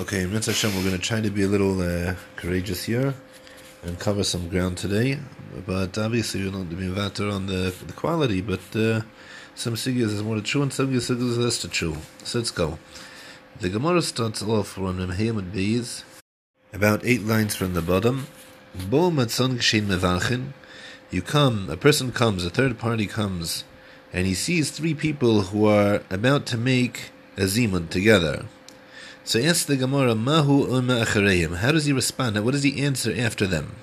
Okay, in Mitzvah Hashem, we're going to try to be a little courageous here and cover some ground today. But obviously, we don't want to be vater on the quality, but some sugyas is more to chew and some sugyas is less to chew. So let's go. The Gemara starts off from Memheim and Beis, about 8 lines from the bottom. Bo matzon geshen mevarchin. You come, a person comes, a third party comes, and he sees 3 people who are about to make a zimun together. So asks the Gemara, Mahu Oma Achareim. How does he respond? What does he answer after them?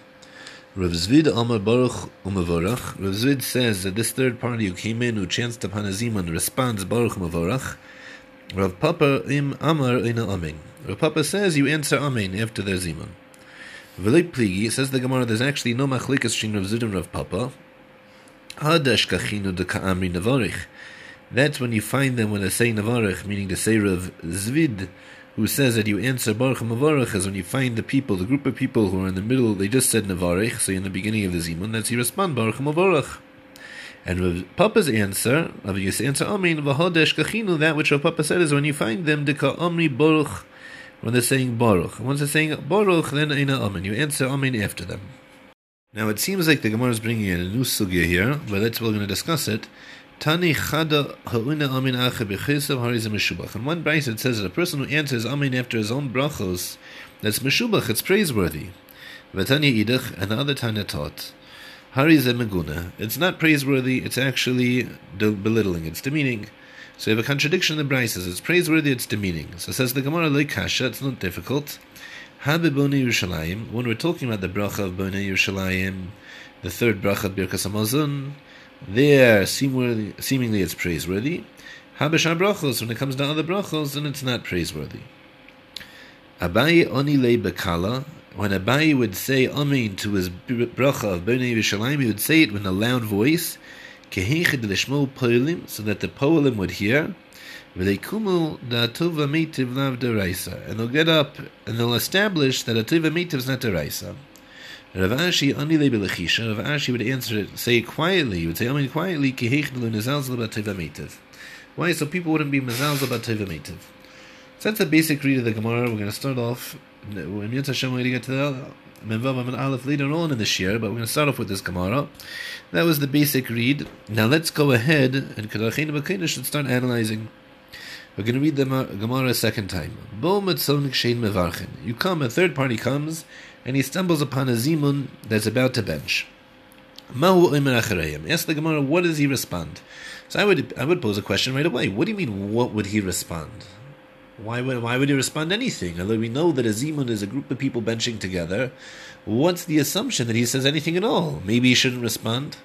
Rav Zvid Amar Baruch Umavorach. Rav Zvid says that this third party who came in, who chanced upon a zimun, responds Baruch Umavorach. Rav Papa Im Amar Eina Amen. Rav Papa says you answer Amen after their zimun. V'loi Pligi, says the Gemara, there's actually no machlikas between Rav Zvid and Rav Papa. Hadash Kachinu de Ka'amri Navarich. That's when you find them when they say Navarich, meaning to say Rav Zvid, who says that you answer Baruch Mavarach, is when you find the people, the group of people who are in the middle, they just said Navarich, so in the beginning of the Zimun, that's you respond Baruch Mavarach. And Rav Papa's answer, Avigis answer, Amin, Vahodesh Kachinu, that which Rav Papa said is when you find them, Deka Omri Baruch, when they're saying Baruch. And once they're saying Baruch, then Eina Amin. You answer Amin after them. Now it seems like the Gemara is bringing in a new sugya here, but that's what we're going to discuss it. Tani Chada Ha'una Amin Acha B'chisav Harizim Meshubach. In one bracha it says that a person who answers Amin after his own brachos, that's Meshubach, it's praiseworthy. V'tani Idach, and the other Tana taught, Harizim Meguna. It's not praiseworthy, it's actually belittling, it's demeaning. So you have a contradiction in the brachos. It's praiseworthy, it's demeaning. So it says the Gemara Loi Kasha, it's not difficult. Habe Bonei Yerushalayim, when we're talking about the bracha of Bonei Yerushalayim, the third bracha of Birkas HaMazon, there, seemingly it's praiseworthy. Habashar brachos, when it comes to other brachos, then it's not praiseworthy. Abaye oni le bekala, when Abaye would say amen to his bracha of Bnei Yerushalayim, he would say it in a loud voice, kehichid lishmo poelim, so that the poelim would hear, v'leikumu da'atova mitiv lav deraisa, and they'll get up and they'll establish that atova mitiv is not deraisa. Rav Ashi Anilei Belechisha, Rav Ashi would answer it, say it quietly, he would say, Amen quietly, Kehechnilu Nezalzel Bateva Meitev. Why? So people wouldn't be Mezalzel Bateva Meitev. So that's the basic read of the Gemara. We're going to start off, we're going to get to the Menvav and Aleph later on in this year, but we're going to start off with this Gemara. That was the basic read. Now let's go ahead, and Kedarchein Bakina should start analyzing. We're going to read the Gemara a second time. Bo Matzonik Shein Mevarchen. You come, a third party comes, and he stumbles upon a zimun that's about to bench. Mahu omer achareim. Ask the Gemara, what does he respond? So I would pose a question right away. What do you mean? What would he respond? Why would he respond anything? Although we know that a zimun is a group of people benching together, what's the assumption that he says anything at all? Maybe he shouldn't respond.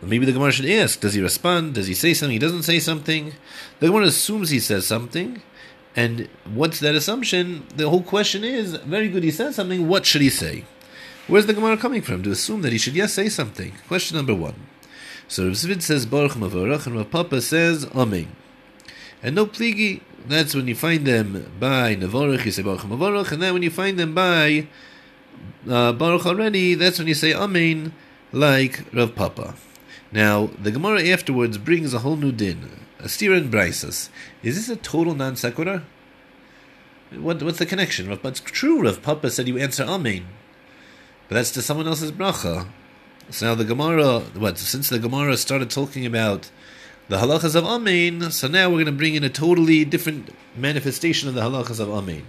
Maybe the Gemara should ask: does he respond? Does he say something? He doesn't say something. The Gemara assumes he says something. And what's that assumption? The whole question is, very good, he says something, what should he say? Where's the Gemara coming from? To assume that he should, yes, say something. Question number 1. So Rav Zvid says, Baruch Mavarach, and Rav Papa says, Amen. And no pligi, that's when you find them by Navarach, you say Baruch Mavarach, and then when you find them by Baruch already, that's when you say Amen, like Rav Papa. Now, the Gemara afterwards brings a whole new din. Astira and Braisus. Is this a total non sequitur? What's the connection? It's true, Rav Papa said you answer Amen, but that's to someone else's bracha. So now the Gemara, since the Gemara started talking about the halachas of Amen, so now we're going to bring in a totally different manifestation of the halachas of Amen.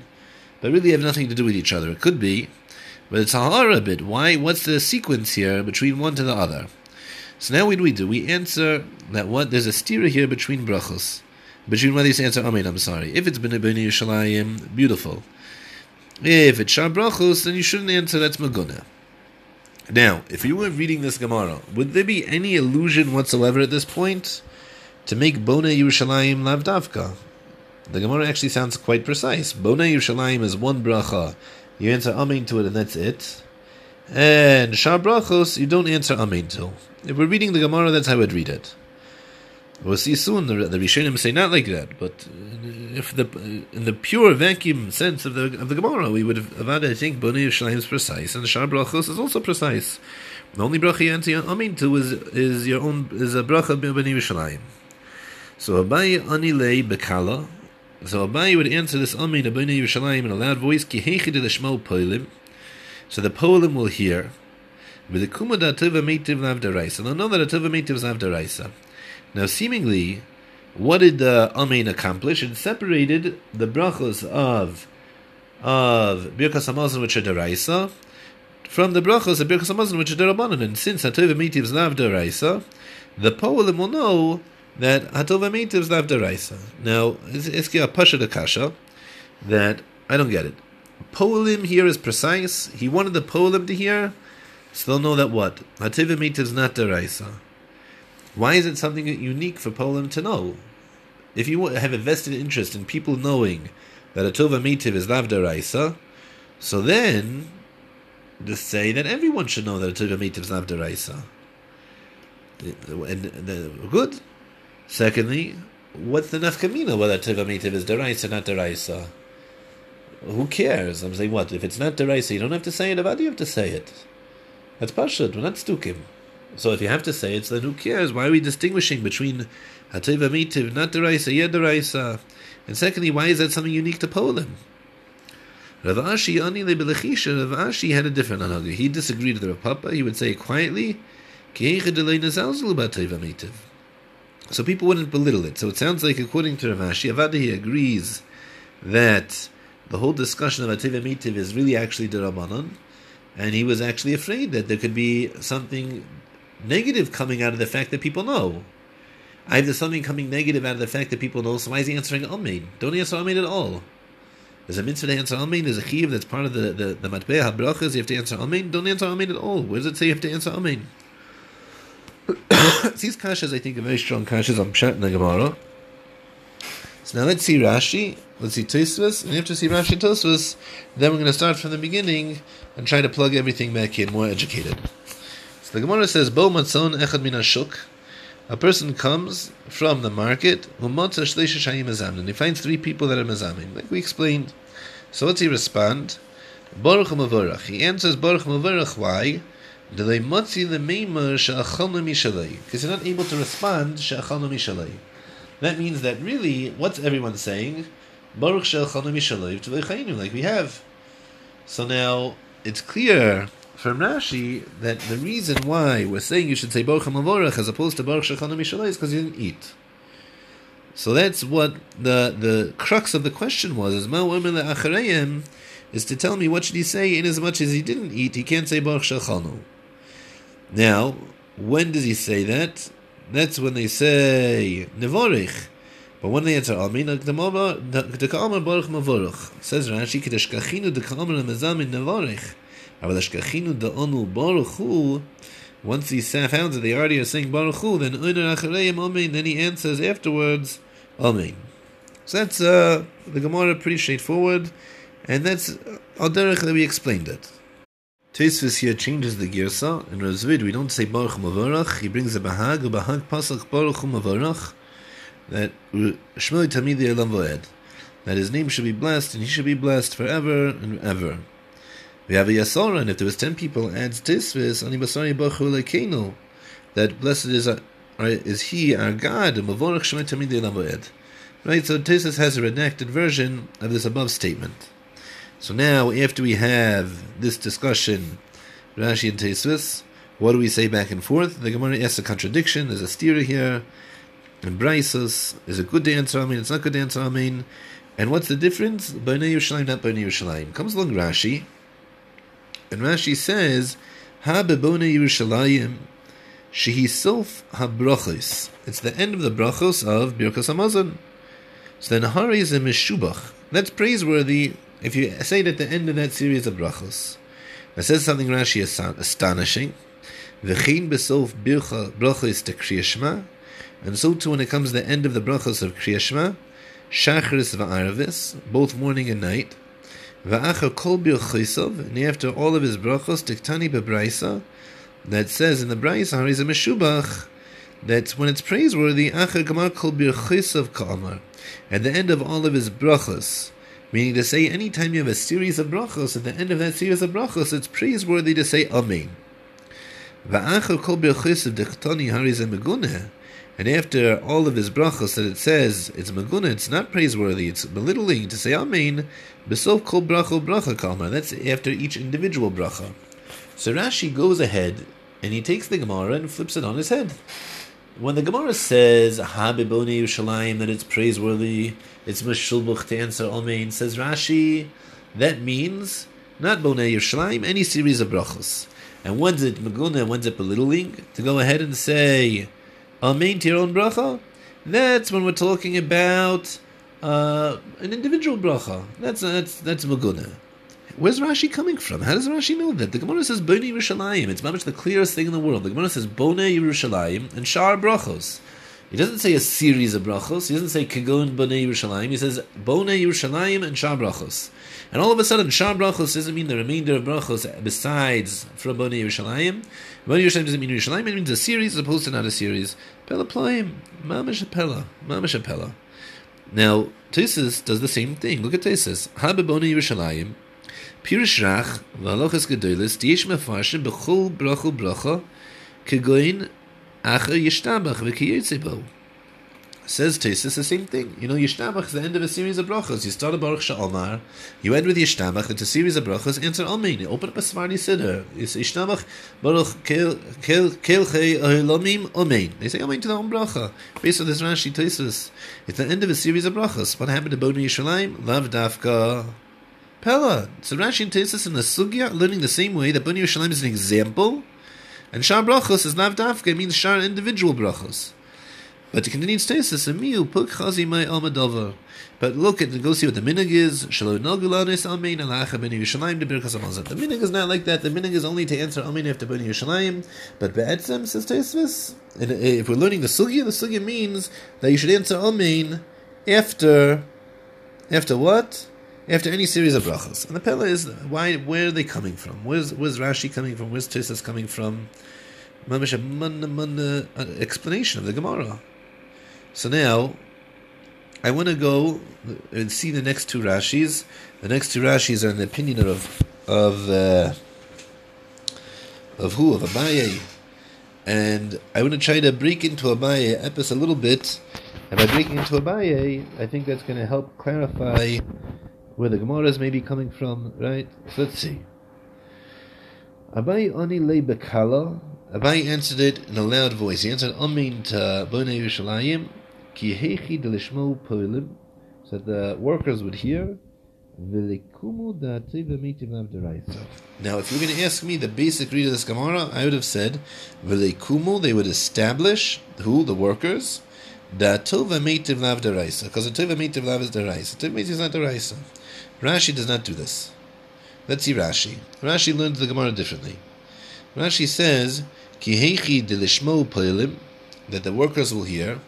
But really have nothing to do with each other. It could be, but it's a bit. Why? What's the sequence here between one to the other? So now what do we do? We answer that what there's a stira here between brachos, between whether you say answer Amen. I'm sorry. If it's Bnei Yerushalayim, beautiful. If it's Shar brachos, then you shouldn't answer. That's Maguna. Now, if you were reading this Gemara, would there be any illusion whatsoever at this point to make Bnei Yerushalayim lav davka? The Gemara actually sounds quite precise. Bnei Yerushalayim is one bracha. You answer Amen to it, and that's it. And Shar brachos, you don't answer Amen to. If we're reading the Gemara, that's how I would read it. We'll see soon, the Rishonim say not like that, but if in the pure vacuum sense of the Gemara, we would have had, I think, Bnei Yerushalayim is precise, and Shar brachos is also precise. The only bracha you answer Amen to is a bracha Bnei Yerushalayim. So Abaye Anilei Bekala, So Abaye would answer this Amen Abbeinu Yerushalayim in a loud voice, Ki heichid l'shmo polim, so the polim will hear. But the kumad ativa meitiv lavdaraisa, they'll know that ativa meitiv is lavdaraisa. Now, seemingly, what did the Amen accomplish? It separated the brachos of Birkas Hamazon, which are deraisa, from the brachos of Birkas Hamazon, which are derabanan. And since ativa meitiv is lavdaraisa, the polim will know that Hatova Meitiv is Lav Daraisa. Now, it's a Pasha Dakasha that I don't get it. Polim here is precise. He wanted the Polim to hear, so they'll know that what? Hatova Meitiv is not Daraisa. Why is it something unique for Polim to know? If you have a vested interest in people knowing that Hatova Meitiv is Lav Daraisa, so then just say that everyone should know that Hatova Meitiv is Lav Daraisa. And good. Secondly, what's the nafkamina whether Teva Meitiv is deraisa or not deraisa? Who cares? I'm saying what? If it's not deraisa, you don't have to say it. Avadi, you have to say it. That's Pashut. We're not Stukim. So if you have to say it, then who cares? Why are we distinguishing between Teva Meitiv, not deraisa, yeah deraisa? And secondly, why is that something unique to Poland? Rav Ashi Ani leBelechisha. Rav Ashi had a different analogy. He disagreed with Rav Papa. He would say quietly, Keiche delay nazalzul ba Teva Meitiv. So people wouldn't belittle it. So it sounds like, according to Rav Ashi, Avadi agrees that the whole discussion of Ativa Meitiv is really actually derabanan, and he was actually afraid that there could be something negative coming out of the fact that people know. Either something coming negative out of the fact that people know, so why is he answering Amen? Don't answer Amen at all. There's a mitzvah to answer Amen, there's a chiyuv that's part of the Matbeah HaBrachas, you have to answer Amen. Don't answer Amen at all. Where does it say you have to answer Amen? These kashas, I think, are very strong kashas on Pshat and the Gemara. So now let's see Rashi, let's see Tosfos, and after see Rashi Tosfos, then we're going to start from the beginning and try to plug everything back in, more educated. So the Gemara says, Bo matzon echad min hashuk. A person comes from the market, u'matza shleisha shayim mezamin, and he finds three people that are mezamin, like we explained. So what's he respond? Baruch u'mavorach. He answers, Baruch u'mavorach, why? Because you're not able to respond. That means that really, what's everyone saying? Baruch she'achalnu mishalei v'tevei chayinu, like we have. So now, it's clear from Rashi that the reason why we're saying you should say Baruch HaMavorach as opposed to Baruch she'achalnu mishalei is because you didn't eat. So that's what the crux of the question was, is ma omer le'achareyim, is to tell me what should he say, inasmuch as he didn't eat, he can't say Baruch she'achalnu. Now, when does he say that? That's when they say Nevorich. But when they answer Amen, Deka'amar Baruch Mavorich. Says Rashi, Kedeshkachinu Deka'amar Mezamin Nevorich. Avalashkachinu Da'onu Baruch Hu. Once he found that they already are saying Baruch Hu, then Oiner Achareyim Amen, then he answers afterwards Amen. So that's the Gemara, pretty straightforward. And that's al derech that we explained it. Tosfos here changes the girsa. In Rav Zvid, we don't say Baruch Mavarach. He brings a Bahag, a Bahag Pasach Baruch Mavarach, that Shmeli Tamidi Elam Voed, that his name should be blessed and he should be blessed forever and ever. We have a Yasara, and if there was 10 people, adds Tosfos Ani Basari Baruch Lekeinu, that blessed is he, our God, Mavarach Shmeli Tamidi Elam Voed. Right. So Tosfos has a redacted version of this above statement. So now, after we have this discussion, Rashi and Tosfos, what do we say back and forth? The Gemara asks a contradiction. There's a stira here, and Braisos is a good answer Amen. It's not good answer Amen. And what's the difference? B'nei Yerushalayim, not B'nei Yerushalayim. Comes along Rashi, and Rashi says, "Ha b'b'nei Yerushalayim shehisof habrachos." It's the end of the brachos of Birkas Hamazon. So then, Hari is a meshubach. That's praiseworthy. If you say it at the end of that series of brachos, it says something Rashi is astonishing. V'chein b'sof brachos to Kriya Shema, and so too when it comes to the end of the brachos of Kriya Shema, shacharis v'arvis, both morning and night. V'achar kol birchosov, and after all of his brachos, tiktani bebraisa, that says in the braisa Hariz a meshubach, that when it's praiseworthy, achar gamar kol birchosov ka'amar, at the end of all of his brachos. Meaning to say, anytime you have a series of brachos, at the end of that series of brachos, it's praiseworthy to say Amen. And And after all of his brachos that it says, it's maguna, it's not praiseworthy, it's belittling to say amen, besof kol bracha bracha kalma. That's after each individual bracha. So Rashi goes ahead and he takes the Gemara and flips it on his head. When the Gemara says, Habibone Yerushalayim, that it's praiseworthy, it's meshulbuch to answer amen, says Rashi, that means not Bonei Yerushalayim, any series of brachos. And when's it maguna, when's it belittling? To go ahead and say amen to your own bracha? That's when we're talking about an individual bracha. That's maguna. Where's Rashi coming from? How does Rashi know that? The Gemara says Bonei Yerushalayim. It's much the clearest thing in the world. The Gemara says Bonei Yerushalayim and Shar brachos. He doesn't say a series of brachos. He doesn't say Kagon Bonei Yerushalayim. He says Bonei Yerushalayim and Shar brachos. And all of a sudden, Shar brachos doesn't mean the remainder of brachos besides from Bonei Yerushalayim. Bonei Yerushalayim doesn't mean Yerushalayim. It means a series as opposed to not a series. Pela Playim. Mamash Pela. Mamash Pela. Now, Tesis does the same thing. Look at Tesis. Habe Bonei Yerushalayim. Pirush Rach. V'alochas Gedolis. Diyesh Mefarshim. Bechol Bracho Bracha. Kagoin. Acher Yishtabach v'kiyotzebo. Says Tesis the same thing. You know, Yishtabach is the end of a series of brachos. You start a Baruch Sha'almar, you end with Yishtabach, it's a series of brachos, answer Amen. You open up a Svarni Siddur. It's Yishtabach, Baruch Kelchei Ohelomim, Amen. They say Amen to their own bracha. Based on this Rashi Tesis, it's the end of a series of brachos. What happened to Bonei Yerushalayim? Lav Dafka Pella. So Rashi and Tesis in the Sugya learning the same way that Bonei Yerushalayim is an example, and Shar brachos is Lav Dafka, it means Shar individual brachos. But to continue stasis, but look and go see what the minig is. The minig is not like that. The minig is only to answer amen after Bonei Yerushalayim. But be'etzem says Tesis, and if we're learning the sugya means that you should answer amen after what? After any series of brachas. And the pella is why? Where are they coming from? Where's Rashi coming from? Where's Tesis coming from? Mamish a manna explanation of the Gemara. So now, I want to go and see the next two Rashis. The next two Rashis are an opinion of Abaye, and I want to try to break into Abaye epis a little bit. And by breaking into Abaye, I think that's going to help clarify where the Gemara is maybe coming from, right? So let's see. Abaye oni le bekala. Abaye answered it in a loud voice. He answered amen to Bonei Yerushalayim. Ki hechi delishmo poilim, so that the workers would hear. Now, if you were going to ask me the basic read of this Gemara, I would have said, "Velikumu," they would establish who the workers. Da tova meitiv lav deraisa, because the tova meitiv lav is deraisa. Tova meitiv is not deraisa. Rashi does not do this. Let's see Rashi. Rashi learns the Gemara differently. Rashi says, "Ki hechi delishmo poilim," that the workers will hear.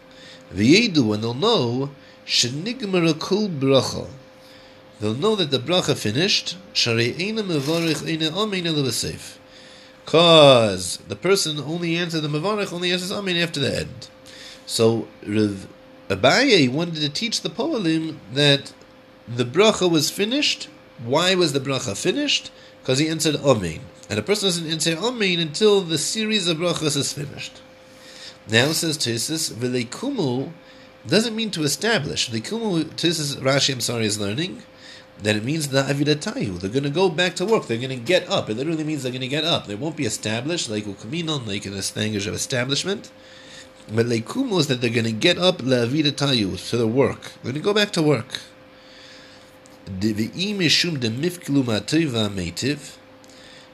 V'yedu, and they'll know, shenigmar kol bracha. They'll know that the bracha finished. Sharei eina mevarich eina amen ela b'seif, cause the person only answers the mevarich, only answers amen after the end. So Rav Abaye wanted to teach the poelim that the bracha was finished. Why was the bracha finished? Because he answered amen, and a person doesn't answer amen until the series of brachas is finished. Now says Tesis, v'leikumu doesn't mean to establish. Leikumu, Tesis Rashi, I'm sorry, is learning that it means the avidatayu. They're going to go back to work. They're going to get up. It literally means they're going to get up. They won't be established like ukaminon, like in this language of establishment. But leikumu is that they're going to get up leavidatayu to their work. They're going to go back to work.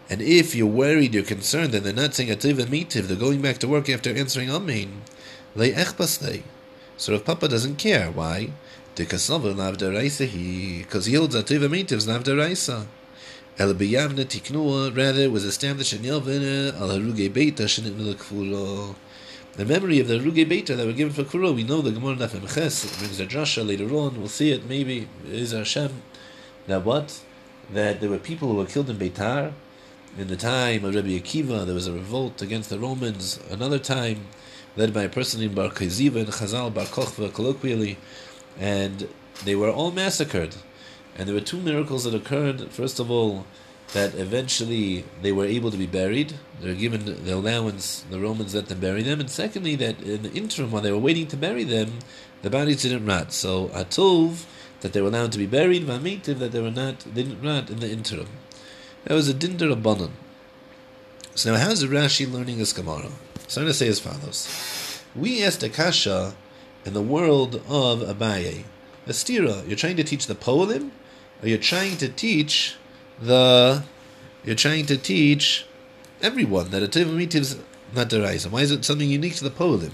And if you're worried, you're concerned, then they're not saying Ativa Mitiv, they're going back to work after answering Amen. Lay Echpasley. So Rav Papa doesn't care. Why? Because he holds Ativa Mitiv's Navdaraisa. El Biyavna Tiknua, rather, was established in Yavna, Al Haruge Beta, Shinitmila Kfuro. The memory of the Haruge Beta that were given for Kuro, we know the Gemara Nafem Ches, it brings a drasha later on, we'll see it maybe, is Hashem. Now what? That there were people who were killed in Beitar. In the time of Rabbi Akiva, there was a revolt against the Romans. Another time, led by a person named Bar Keziva and Chazal Bar Kochva, colloquially, and they were all massacred. And there were two miracles that occurred. First of all, that eventually they were able to be buried. They were given the allowance, the Romans let them bury them. And secondly, that in the interim, while they were waiting to bury them, the bodies didn't rot. So Atov, that they were allowed to be buried, Vamitiv, that they didn't rot in the interim. That was a din d'rabbanan. So now how's Rashi learning his Gemara? So I'm going to say as follows. We asked Akasha in the world of Abaye. Astira, you're trying to teach the poelim, or you're trying to teach everyone that a Tevamitiv is not deraisa. Why is it something unique to the poelim?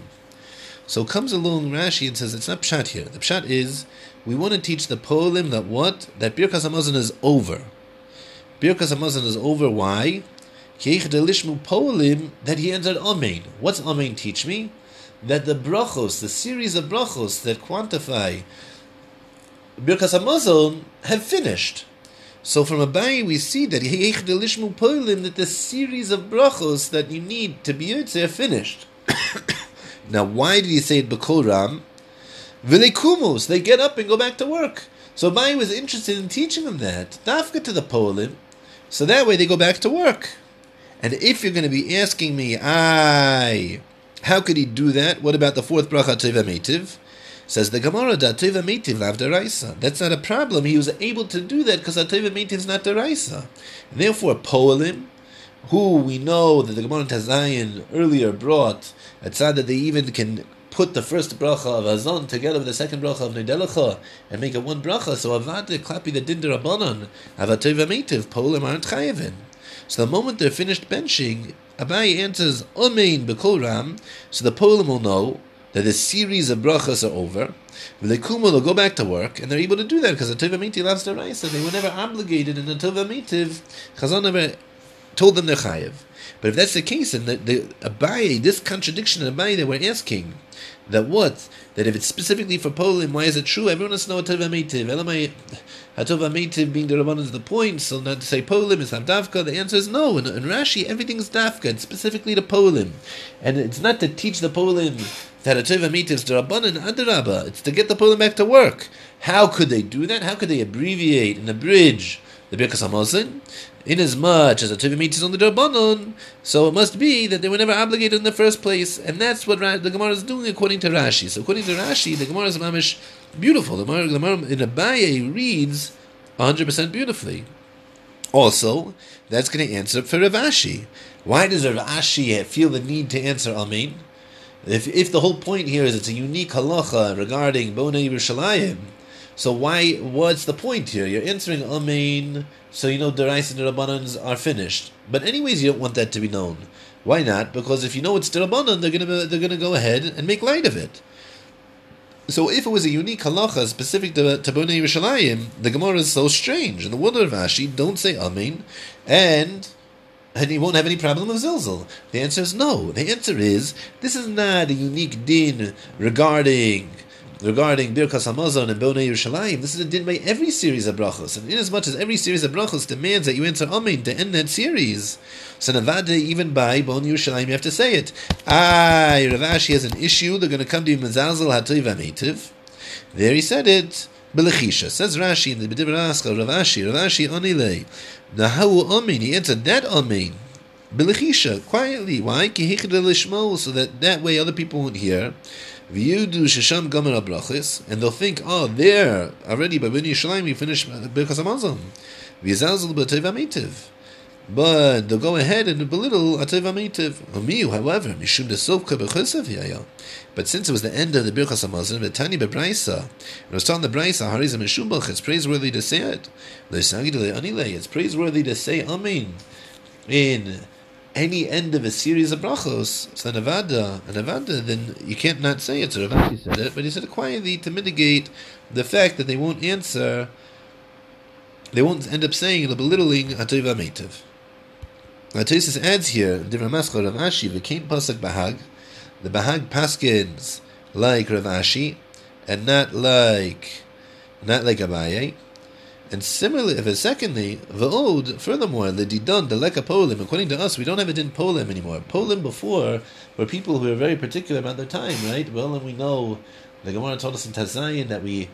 So comes along Rashi and says it's not pshat here. The pshat is we want to teach the poelim that what? That Birkas HaMazon is over. Birkas HaMazon is over. Why? That he entered Amein. What's Amein teach me? That the brachos, the series of brachos that quantify Birkas HaMazon have finished. So from Abaye we see that the series of brachos that you need to be Yotzei are finished. Now why did he say it B'kol Ram? V'lekumus, they get up and go back to work. So Abaye was interested in teaching them that. Dafka to the poelim. So that way they go back to work. And if you're going to be asking me, how could he do that? What about the fourth bracha, Teva Meitiv? Says the Gemara, da Teva Meitiv lav deraisa. That's not a problem. He was able to do that because Teva Meitiv is not deraisa. And therefore, Poelim, who we know that the Gemara Tazayin earlier brought, it said that they even can put the first bracha of Hazon together with the second bracha of Nedelacha and make it one bracha. So Avada Klapi the Din D'Rabbanan, Avateva Meitiv, Poelim aren't Chayavin. So the moment they're finished benching, Abaye answers Amein B'kol Ram, so the Poelim will know that the series of brachas are over. V'lekumu, they'll go back to work, and they're able to do that because the Tova Meitiv loves the Raisa. They were never obligated, and the Tova Meitiv Chazon never told them they're chayev. But if that's the case, then Abaye, this contradiction in Abaye that we're asking, that what? That if it's specifically for Poelim, why is it true? Everyone has to know a Tova Meitiv. Elamai HaTova Meitiv being the Rabbanan is the point, so not to say Poelim is not Davka. The answer is no. In Rashi, everything is Davka, and specifically the Poelim. And it's not to teach the Poelim that a Tova Meitiv is the Rabbanan Adarabba. It's to get the Poelim back to work. How could they do that? How could they abbreviate and abridge the Birkas HaMazon? Inasmuch as a Teva Meitiv is on the D'Rabbanan, so it must be that they were never obligated in the first place, and that's what the Gemara is doing according to Rashi. So according to Rashi, the Gemara is mamish beautiful. The Gemara in Abaye reads 100% beautifully. Also, that's going to answer for Rav Ashi. Why does Rav Ashi feel the need to answer Amein? If the whole point here is it's a unique halacha regarding Bonei Yerushalayim, so why? What's the point here? You're answering Amein, so you know D'Oraisa and D'Rabbanan are finished. But anyways, you don't want that to be known. Why not? Because if you know it's D'Rabbanan, they're gonna go ahead and make light of it. So if it was a unique halacha specific to Bonei Yerushalayim, the Gemara is so strange. In the word of Rashi, don't say Amein, and he won't have any problem of zilzal. The answer is no. The answer is this is not a unique din regarding Birkas HaMazon and Bonei Yerushalayim. This is a din by every series of brachos, and inasmuch as every series of brachos demands that you answer Amein to end that series, so Navada, even by Bonei Yerushalayim, you have to say it. Rav Ashi has an issue. They're going to come to you mezalzel HaTeva Meitiv. There he said it. Belechisha, says Rashi in the B'divrei Rashi, Rav Ashi onilei. Nahu Amein, he answered that Amein belechisha, quietly. Why? Ki hichda lishmo, so that way other people won't hear. V'yudu shesham gamer abrachis, and they'll think, there already by Bonei Yerushalayim we finished Birkas HaMazon. V'yizalzel b'Teva Meitiv, but they'll go ahead and belittle Teva Meitiv. Umiu, however, mishum desovka b'chusav yaya. But since it was the end of the Birkas HaMazon, v'tani b'braisa, and it was on the braisa, hariz mishum b'ch, it's praiseworthy to say it. Le'sagid le'anilei, it's praiseworthy to say Amein in any end of a series of brachos. So Nevada, then you can't not say it. So Rav Ashi said it, but he said it quietly to mitigate the fact that they won't answer. They won't end up saying the belittling Teva Meitiv. Now Tosfos adds here, Rav Ashi v'kein pasuk bahag. The bahag paskins like Rav Ashi, and not like Abaye. And similarly, if secondly, v'od, furthermore, the didon, the leka polim, according to us, we don't have a din polim anymore. Polim before were people who were very particular about their time, right? Well, and we know, the Gemara told us in Tazayin that we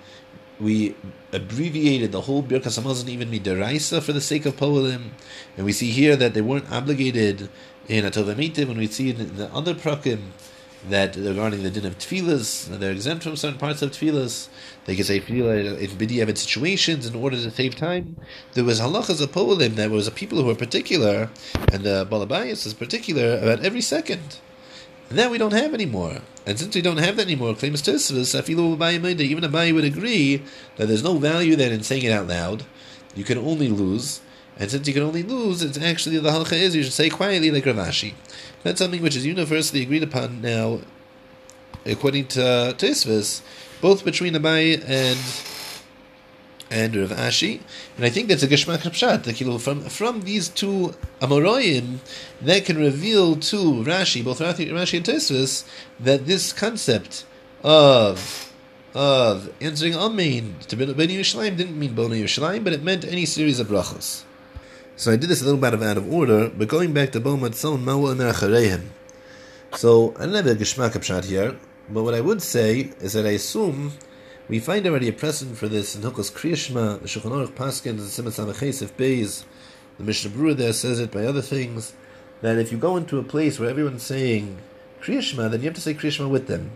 We abbreviated the whole Birkas HaMazon, even midaraisa, for the sake of Poelim. And we see here that they weren't obligated in Atov Amite, when we see in the other prakim that regarding the din of Tfilas, they're exempt from certain parts of Tfilas. They could say Tfilah in B'diavad situations in order to save time. There was halachas of Poelim, there was a people who were particular, and the Balabayas is particular about every second. And that we don't have anymore. And since we don't have that anymore, claims Tosfos, afilu b'Abaye Meidah, even Abaye would agree that there's no value then in saying it out loud. You can only lose. And since you can only lose, it's actually the halacha is you should say quietly like Rav Ashi. That's something which is universally agreed upon now, according to Tosfos, both between Abaye and Rav Ashi. And I think that's a Geshmak HaPshat, the Kilo, from these two Amoroim, that can reveal to Rashi, both Rashi and Tosfos, that this concept of answering Amen to Bnei Yerushalayim didn't mean Bnei Yerushalayim, but it meant any series of brachos. So I did this a little bit out of order, but going back to Bo Matzon, Ma'u Omer Achareihem. So I don't have a Geshmak HaPshat here, but what I would say is that I assume we find already a precedent for this in Hilchos Krias Shema, the Shulchan Aruch Paskins, the Siman Samachis of Beis. The Mishnah Berurah there says it by other things, that if you go into a place where everyone's saying Krias Shema, then you have to say Krias Shema with them.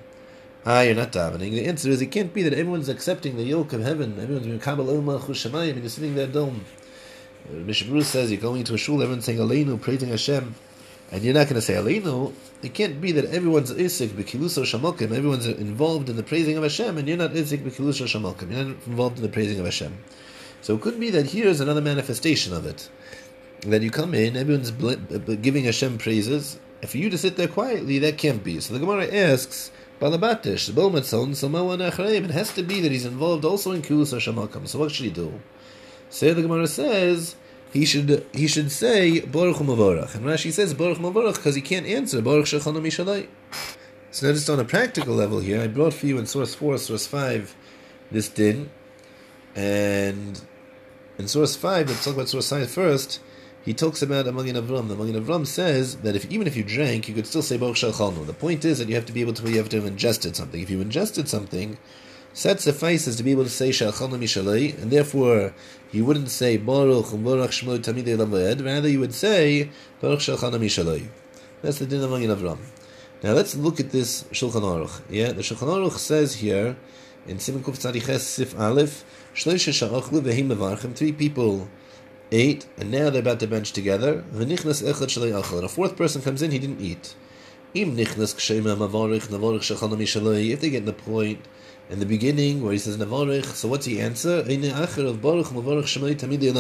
You're not davening. The answer is it can't be that everyone's accepting the yoke of heaven, everyone's being Kabal Olam Malchus Shamayim, and you're sitting there dumb. The Mishnah Berurah says you're going to a shul, everyone's saying Aleinu, praising Hashem, and you're not going to say Aleinu. It can't be that everyone's isik b'kiluso shamalkim, everyone's involved in the praising of Hashem, and you're not isik b'kiluso shamalkim, you're not involved in the praising of Hashem. So it could be that here's another manifestation of it. That you come in, everyone's giving Hashem praises, and for you to sit there quietly, that can't be. So the Gemara asks, Balabatish, Bo Matzon, Samawa Nachraim, it has to be that he's involved also in kiluso shamalkim. So what should he do? So the Gemara says, He should say Baruch Mavorach, and Rashi says Baruch Mavorach because he can't answer Baruch Shechanu Mishalai. So now, just on a practical level here, I brought for you in source 4, source 5, this din, and in source 5, let's talk about source 5 first. He talks about a Magen Avram. The Magen Avram says that even if you drank, you could still say Baruch Shechanu. The point is that you have to have ingested something. If you ingested something, that suffices to be able to say Shachalna Mishalei, and therefore you wouldn't say Baruch Baruch Shmo Tamidei Laved, rather you would say Baruch Shachalna Mishalei. That's the din of Magen Avram. Now let's look at this Shulchan Aruch. Yeah, the Shulchan Aruch says here in Siman Kuf Tzadiches Sif Aleph, Shloisha Shachlu Vehim Mevarchem, 3 people ate, and now they're about to bench together. V'nichnas Echad Shloi Achal, and a 4th person comes in, he didn't eat. Im Nichnas Ksheima Mavarich Navarich Shachalna Mishalei. If they get the point in the beginning, where he says Navarich, so what's the answer? The answer is Baruch Mavarich Shmo Tamidei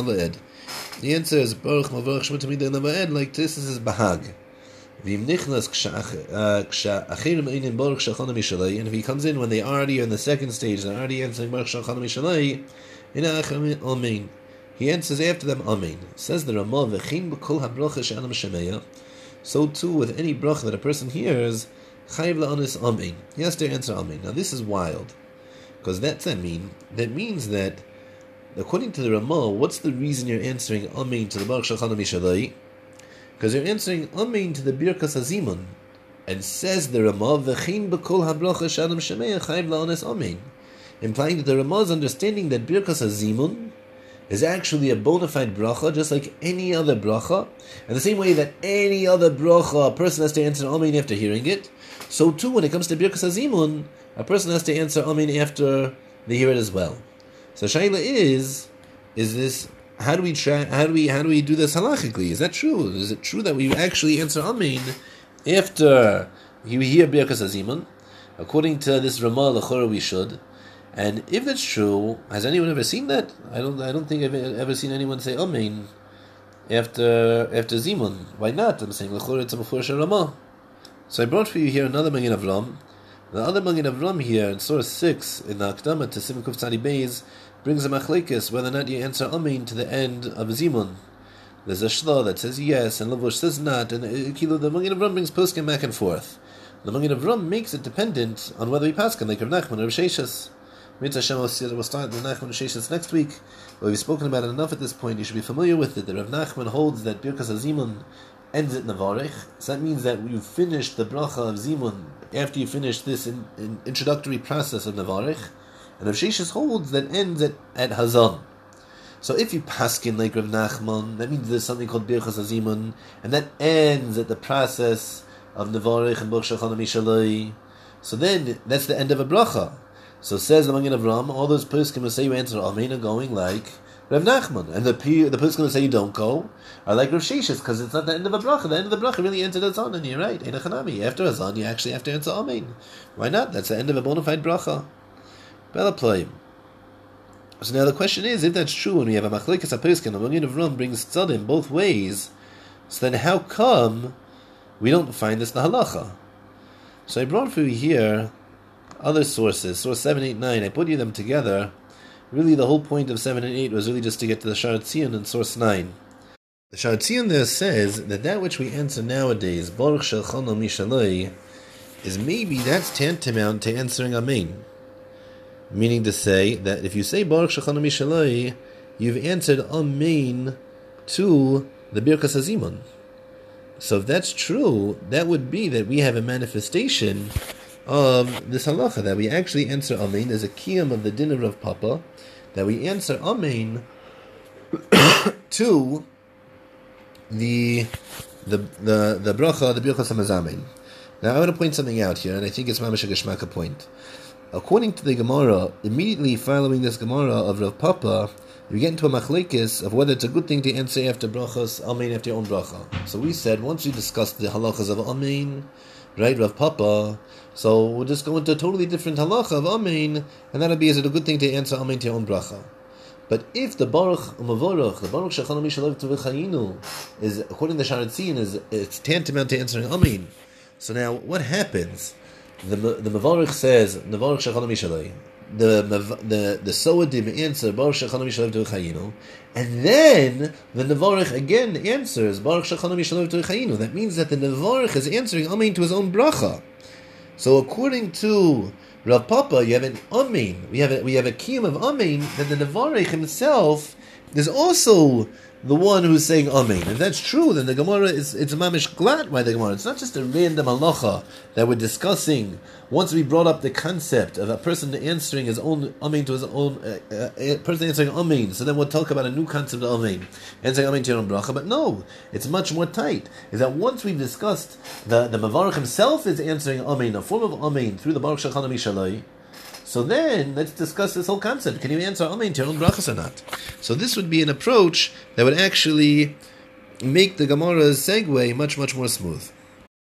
Laved, like this is Bahag. And if he comes in when they already are in the second stage, they're already answering Baruch Shachan Mishalei, he answers after them Amen. Says the Ramah, so too with any bracha that a person hears, he has to answer Amen. Now this is wild, because that means that according to the Ramah, what's the reason you're answering Amen to the Baruch Shachanu Mishalei? Because you're answering Amen to the Birkas Hazimun, and says the Ramah, V'chein b'kol habracha she'adam shameya chayiv la'ones Amen, implying that the Ramah's understanding that Birkas Hazimun is actually a bona fide bracha, just like any other bracha, and the same way that any other bracha, a person has to answer Amen after hearing it. So too, when it comes to Birkas Hazimun, a person has to answer Amen after they hear it as well. So Shaila is this, how do we do this halachically? Is that true? Is it true that we actually answer Amen after we hear Birkas Hazimun? According to this Ramah, l'chora we should. And if that's true, has anyone ever seen that? I don't think I've ever seen anyone say Amen after Zimun. Why not? I'm saying l'chora it's a mefurash Ramah. So I brought for you here another Magen Avram. The other Magen Avram here in source 6 in the Hakdama to Siman Kuf Tzadi Beis brings a machlekes whether or not you answer Amen to the end of Zimun. There's a Shla that says yes and Lavush says not, and the Magen Avram brings poskim back and forth. The Magen Avram makes it dependent on whether we paskin like Rav Nachman or Rav Sheshes. We'll start the Nachman Rav Sheshes next week. But we've spoken about it enough at this point. You should be familiar with it. The Rav Nachman holds that Birkas Hazimun ends at Navarich. So that means that you've finished the bracha of Zimun after you finish this introductory process of Navarich. and Rav Shishis holds that ends at Hazan. So if you paskin like Rav Nachman, that means there's something called Birchas Hazimun, and that ends at the process of Nevarich and Baruch Shulchan Mishalei. So then that's the end of a bracha. So says the Magen Avram, all those poskim who say you answer Amen are going like Rav Nachman, and the poskim who say you don't go are like Rav Shishis, because it's not the end of a bracha. The end of the bracha really ends at Hazan, and you're right, Einachanami. After Hazan, you actually have to answer Amen. Why not? That's the end of a bona fide bracha. Belaploim. So now the question is, if that's true, and we have a machlekas haposkim, and the Magen Avram brings tzadim both ways, so then how come we don't find this in the halacha? So I brought for you here other sources, source 7, 8, 9. I put you them together. Really, the whole point of 7 and 8 was really just to get to the Sha'ar Tzion in source 9. The Sha'ar Tzion there says that that which we answer nowadays, Baruch Shulchan Mishalei, is maybe that's tantamount to answering Amen. Meaning to say that if you say Baruch Shulchan Mishalei, you've answered Amen to the Birkas Hazimun. So if that's true, that would be that we have a manifestation of this halacha, that we actually answer Amen. There's a kiyum of the din of Rav Papa, that we answer Amen to the bracha, the Birkas HaMazamen. Now I want to point something out here, and I think it's mamash a geshmaka point. According to the Gemara, immediately following this Gemara of Rav Papa, we get into a machlekes of whether it's a good thing to answer after brachas Amen after your own bracha. So we said, once we discussed the halachas of Amen, right, Rav Papa, so we'll just go into a totally different halacha of Amen, and that'll be, is it a good thing to answer Amen to your own bracha? But if the Baruch Umavorach, the Baruch Shachanu Mishalev Tuvechayinu, is, according to the Sha'ar Tzion, it's tantamount to answering Amen. So now, what happens? The Mavarich says, Nevarach Shachanu Mishalei. The Soedim answer, Baruch Shachanu Mishalev Tuvechayinu. And then, the Nevarich again answers, Baruch Shachanu Mishalev Tuvechayinu. That means that the Nevarich is answering Amen to his own bracha. So according to Rav Papa, you have an Amen. We have a kiyum of Amen, that the Nevarich himself is also the one who's saying Amen. If that's true, then the Gemara it's a mamish glad by the Gemara. It's not just a random halacha that we're discussing. Once we brought up the concept of a person answering his own Amen to his own person answering Amen, so then we'll talk about a new concept of Amen, answering Amen to your own bracha. But no, it's much more tight. Is that once we've discussed the Mavarach himself is answering Amen, a form of Amen through the Baruch Shulchan Mishalei. So then, let's discuss this whole concept. Can you answer Amen to your own brachas or not? So this would be an approach that would actually make the Gemara's segue much, much more smooth.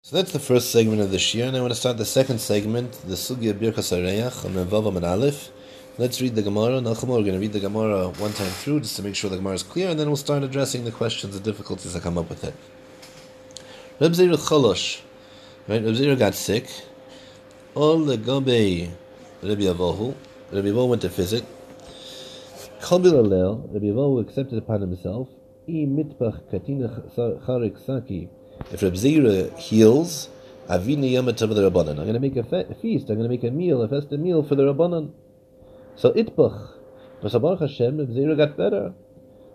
So that's the first segment of this year, and I want to start the second segment, the Sugya Birkas HaReach, on Vav and Aleph. Let's read the Gemara. Nachum, we're going to read the Gemara one time through, just to make sure the Gemara is clear, and then we'll start addressing the questions and difficulties that come up with it. Reb Zera Cholosh. Right, Reb Zera got sick. All the Gabei Rabbi Avahu went to visit. Kalbil Alel, Rabbi Avahu accepted upon himself. If Reb Zera heals, Avini Yamatav the Rabbanan. I'm going to make a feast. I'm going to make a festive meal for the Rabbanan. So Itbach, Baruch Hashem, Reb Zera got better.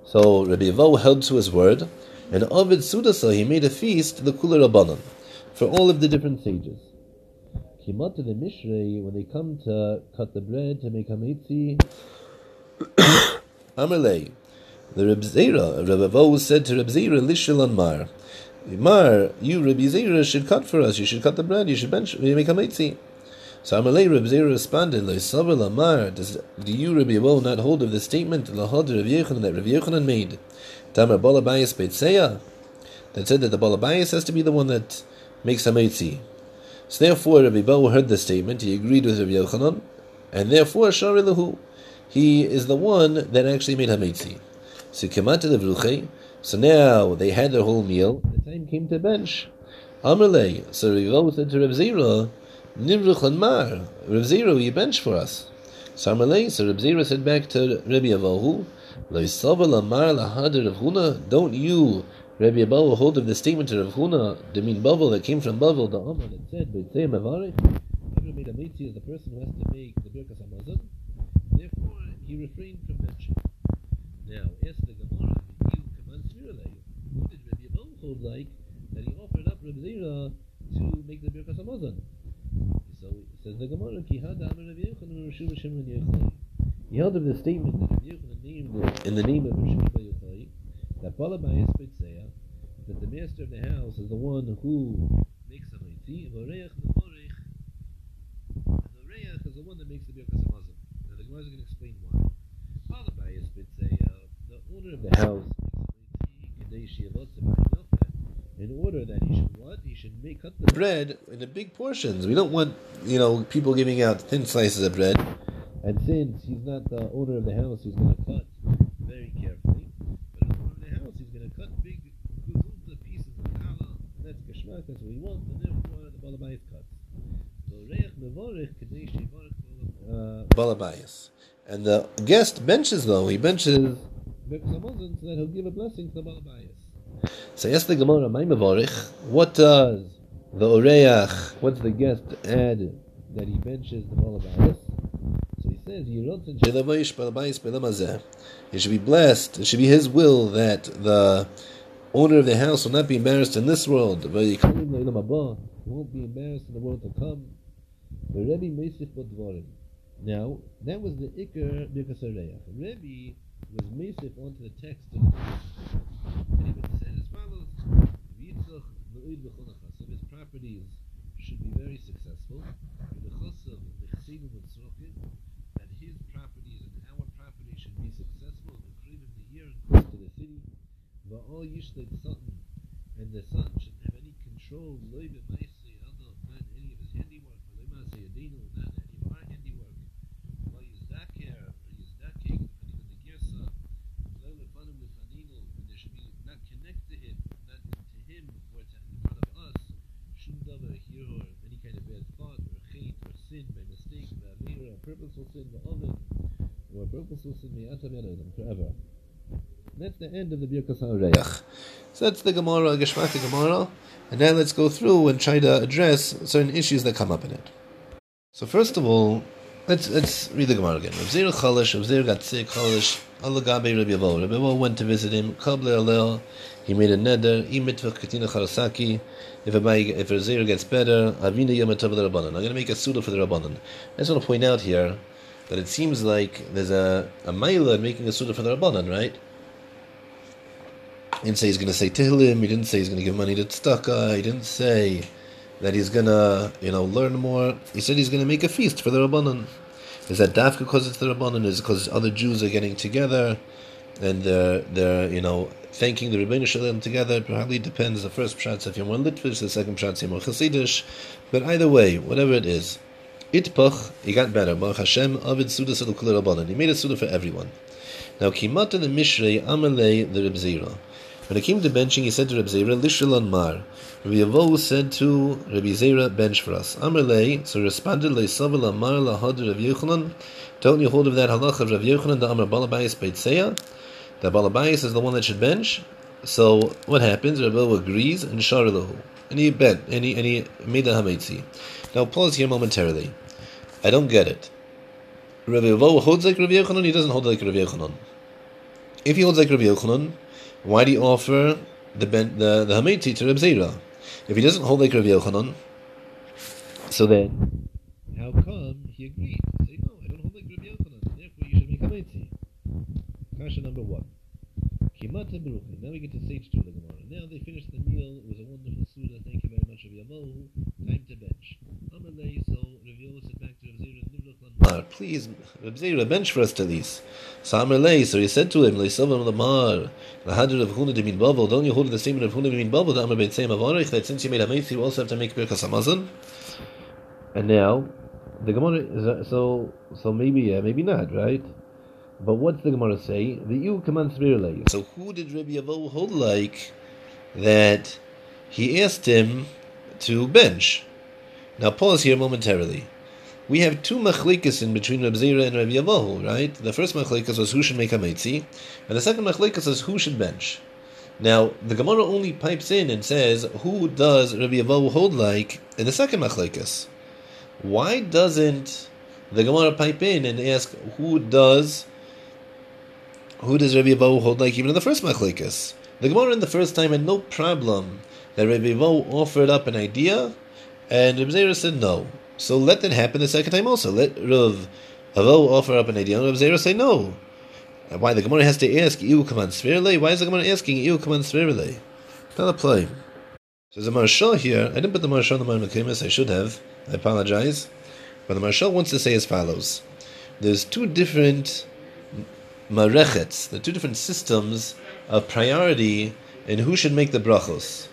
So Rabbi Avahu held to his word, and Ovid Sudasa, he made a feast, the Kula Rabbanan, for all of the different sages. Kimata the Mishrei, when they come to cut the bread to make hametzi, Amalei, the Reb Zera, Reb Avahu said to Reb Zera, Lishil on Mar, you Reb Zera should cut for us. You should cut the bread. You should make hametzi. So Amalei, Reb Zera responded, Loisavel Amar. Do you Reb Avahu not hold of the statement Lahad Reb Yochanan that Reb Yochanan made? Tamar Balabayas Beitzeya, that said that the Balabayas has to be the one that makes hametzi. So therefore, Rabbi Avahu heard the statement, he agreed with Rabbi Yochanan, and therefore, Shari Lahu, he is the one that actually made hametzi. So Kimata the Vruche, so now they had their whole meal, the time came to bench. Amrlei, so Rabbi Avahu said to Reb Zera, Nivruch Lanmar, Reb Zera, will you bench for us? So Amrlei, so Reb Zera said back to Rabbi Avahu, Loisava Lamar Lahad Rav Huna, don't you, Rabbi Avahu, hold of the statement to Rav Huna, Demin Bavel, that came from Bavel, the Amr, that said, Beitzei Mavarech, whoever made a meitzi is the person who has to make the Birkas HaMazon. Therefore, he refrained from benching. Now, ask the Gemara, who did Rabbi Avahu hold like, that he offered up Reb Zera to make the Birkas HaMazon? So So it says the Gemara, Ki hada amar Rav Yochanan Rav Shimon ben Yochai. He held of the statement that Rav Yochanan named in the name of Rav Shimon ben Yochai, that Bala Bayis B'Tzea, that the master of the house is the one who makes a Maitzi, and Voreach Mevorech, and Voreach is the one that makes the Birkas HaMazon. Now the Gemara is going to explain why. Bala Bayis B'Tzea, the owner of the house makes a Maitzi, in order that he should what? He should make cut the bread into big portions. We don't want, people giving out thin slices of bread. And since he's not the owner of the house, he's going to cut very carefully. But as the owner of the house, he's going to cut big pieces of challah. That's kashmak, that's what we want, and therefore the balabayas cuts. Balabayas. And the guest benches, though. He benches so that he'll give a blessing to the balabayas. So yes, the Gemara, my Mevorich, what does the Oreach, what's the guest add that he benches the Balabayis? So he says, it should be blessed, it should be his will that the owner of the house will not be embarrassed in this world, but he won't be embarrassed in the world to come. Now, that was the Iker Birkas HaReach. Rebbe was Mesif onto the text of the text. And he would say as follows, Yitzchak Me'ud B'chol HaChasav, his properties should be very successful, that his properties and our properties should be successful, and the cream of the year and close to the city, Va'al Yishlek Satan, and the son shouldn't have any control, Loi B'maisei Adam, not any of his handiwork, Loi B'maisei Adinu, not any of our handiwork, Loi Yizdakir, or Yizdaking, and even the Gersa, Loi Lefanum Lefaninu, and there should be not connect to him, not to him, or to in front of us, shouldn't have a hero, or any kind of bad thought, or hate, or sin, by mistake, or a purposeful sin, or a purposeful sin, forever. And that's the end of the Birkas HaReach. So that's the Gemara, Geshmak the Gemara, and now let's go through and try to address certain issues that come up in it. So first of all, let's read the Gemara again. Rav Zera Chalish, Rav Zera got sick, Chalish, Alagabe Rabbi Yevo. Rabbi Yevo went to visit him, Kabler Alel, he made a neder, Imitvach Katina Charasaki, if Rav Zera gets better, Avina Yom HaTov L'Rabbanan. I'm going to make a suda for the Rabbanan. I just want to point out here that it seems like there's a Maila making a suda for the Rabbanan, right? He didn't say he's going to say Tehillim, he didn't say he's going to give money to Tzedakah, he didn't say that he's gonna, learn more. He said he's gonna make a feast for the Rabbanan. Is that dafka because it's the Rabbanan? Is it because other Jews are getting together and they're thanking the Rebbeinu Shalom together? It probably depends. The first pshat's if you're more Litvish, the second pshat's you're more Chassidish. But either way, whatever it is, itpach, he got better. Baruch Hashem, Avid Suda Sal Kula Rabbanan. He made a suda for everyone. Now Kimata the Mishrei Amalei the Reb Zera. When it came to benching, he said to Rabbi Zera, Lishalon Mar. Rabbi Yevo said to Rabbi Zera, bench for us. Amrlei, so responded, Leisavala Mar Lahad Rav Yochanan. Don't you hold of that halach of Rav Yochanan, the Amr Balabayis Beitseya? That Balabayis is the one that should bench. So what happens? Rabbi Yevo agrees, and Sharalahu. And he bet, and he made the Hametzi. Now pause here momentarily. I don't get it. Rabbi Yevo holds like Rav Yochanan, he doesn't hold like Rav Yochanan. If he holds like Rav Yochanan, why do you offer the Hametzi to Reb Zera? If he doesn't hold like Reb Yochanan, so then how come he agreed? Say no, I don't hold like Reb Yochanan, therefore you should make Hametzi. Kasha number 1. Kimata Baruchim. Now we get to stage 2 of the Gemara. Now they finished the meal. It was a wonderful suda. Thank you very much, Rabbi Yevo. Time to bench. Amalei, so Rabbi Yevo said back to Reb Zera, please, Reb Zera, bench for us to these. So Amalei, so he said to him, Leisavam Lamar, Lahadr of Huna Demin Bavel, don't you hold the statement of Huna Demin Bavel, the Amar Beit Seim Avarech, that since you made Hametzi, you also have to make Birkas HaMazon? And now, the Gemara, so maybe, yeah, maybe not, right? But what's the Gemara say? The you command Smirlei. So who did Rabbi Yevo hold like that he asked him to bench? Now pause here momentarily. We have two machlikas in between Reb Zera and Rabbi Yevo, right? The first machlikas was who should make hametzi, and the second machlikas was who should bench. Now, the Gemara only pipes in and says, who does Rabbi Yevo hold like in the second machlikas? Why doesn't the Gemara pipe in and ask, who does Rabbi Yevo hold like even in the first machlikas? The Gemara in the first time had no problem that Rabbi Yevo offered up an idea, and Reb Zera said no. So let that happen the second time also. Let Rav Avo offer up an idea, and Rav Zera say no. And why the Gemara has to ask, Iu Kaman Sverele? Why is the Gemara asking, Iu Kaman Sverele? Not a play. So there's a Marshal here. I didn't put the Marshal in the Marmakimis. I should have. I apologize. But the Marshal wants to say as follows. There's two different marechets, the two different systems of priority and who should make the brachos.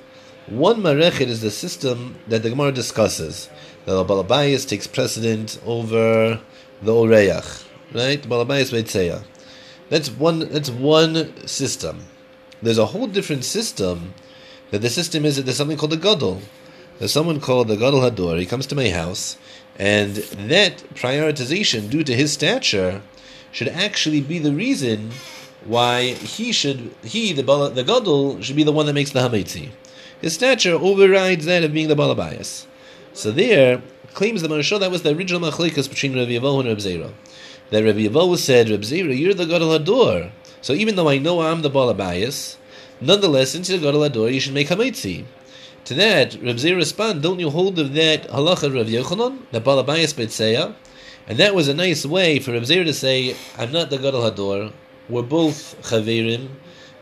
One marechet is the system that the Gemara discusses. The Balabayas takes precedent over the Oreyach, right? Balabayas Veitzeya. That's one system. There's a whole different system. That the system is that there's something called a gadol. There's someone called the gadol hador. He comes to my house, and that prioritization, due to his stature, should actually be the reason why the gadol should be the one that makes the hametzi. His stature overrides that of being the balabayas. So there claims the Marshal that was the original machlekas between Rabbi Yehoel and Reb Zera. That Rabbi Yehoel said, Reb Zera, you're the gadol hador. So even though I know I'm the balabayas, nonetheless, since you're gadol hador, you should make hametzi. To that, Reb Zera responded, don't you hold of that halacha Rav Yochanan, the balabayas b'tzeya? And that was a nice way for Reb Zera to say, I'm not the gadol hador, we're both chaverim,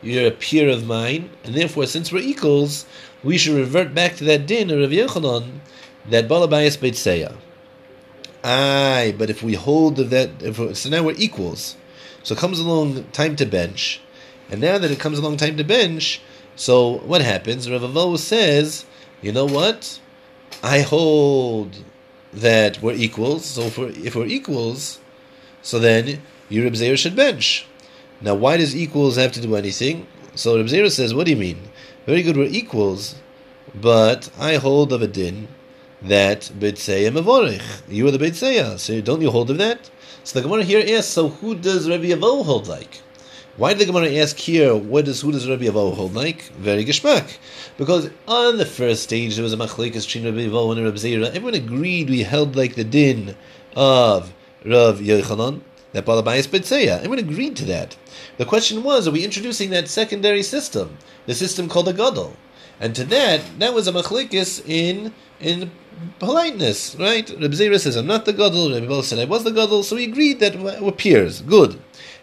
you're a peer of mine, and therefore, since we're equals, we should revert back to that din of Rav Yochanan, that balabayas b'tzeya. Aye, but if we hold of that, so now we're equals. So it comes along time to bench. And now that it comes along time to bench, so what happens? Rav Avo says, you know what? I hold that we're equals, so if we're equals, so then your Reb Zera should bench. Now why does equals have to do anything? So Reb Zera says, what do you mean? Very good, we're equals, but I hold of a din that B'tzeya Mevorich. You are the B'tzeya, so don't you hold of that? So the Gemara here asks, so who does Rabbi Avo hold like? Why did the Gemara ask here, who does Rabbi Yehoel hold like? Very geschmack. Because on the first stage, there was a machlekas between Rabbi Yehoel and Reb Zera. Everyone agreed we held like the din of Rav Yochanan, that balabayas b'tzeya. Everyone agreed to that. The question was, are we introducing that secondary system, the system called a gadol? And to that was a machlekas in politeness, right? Reb Zera says, I'm not the gadol. Rabbi Yehoel said, I was the gadol. So we agreed that we're peers. Good.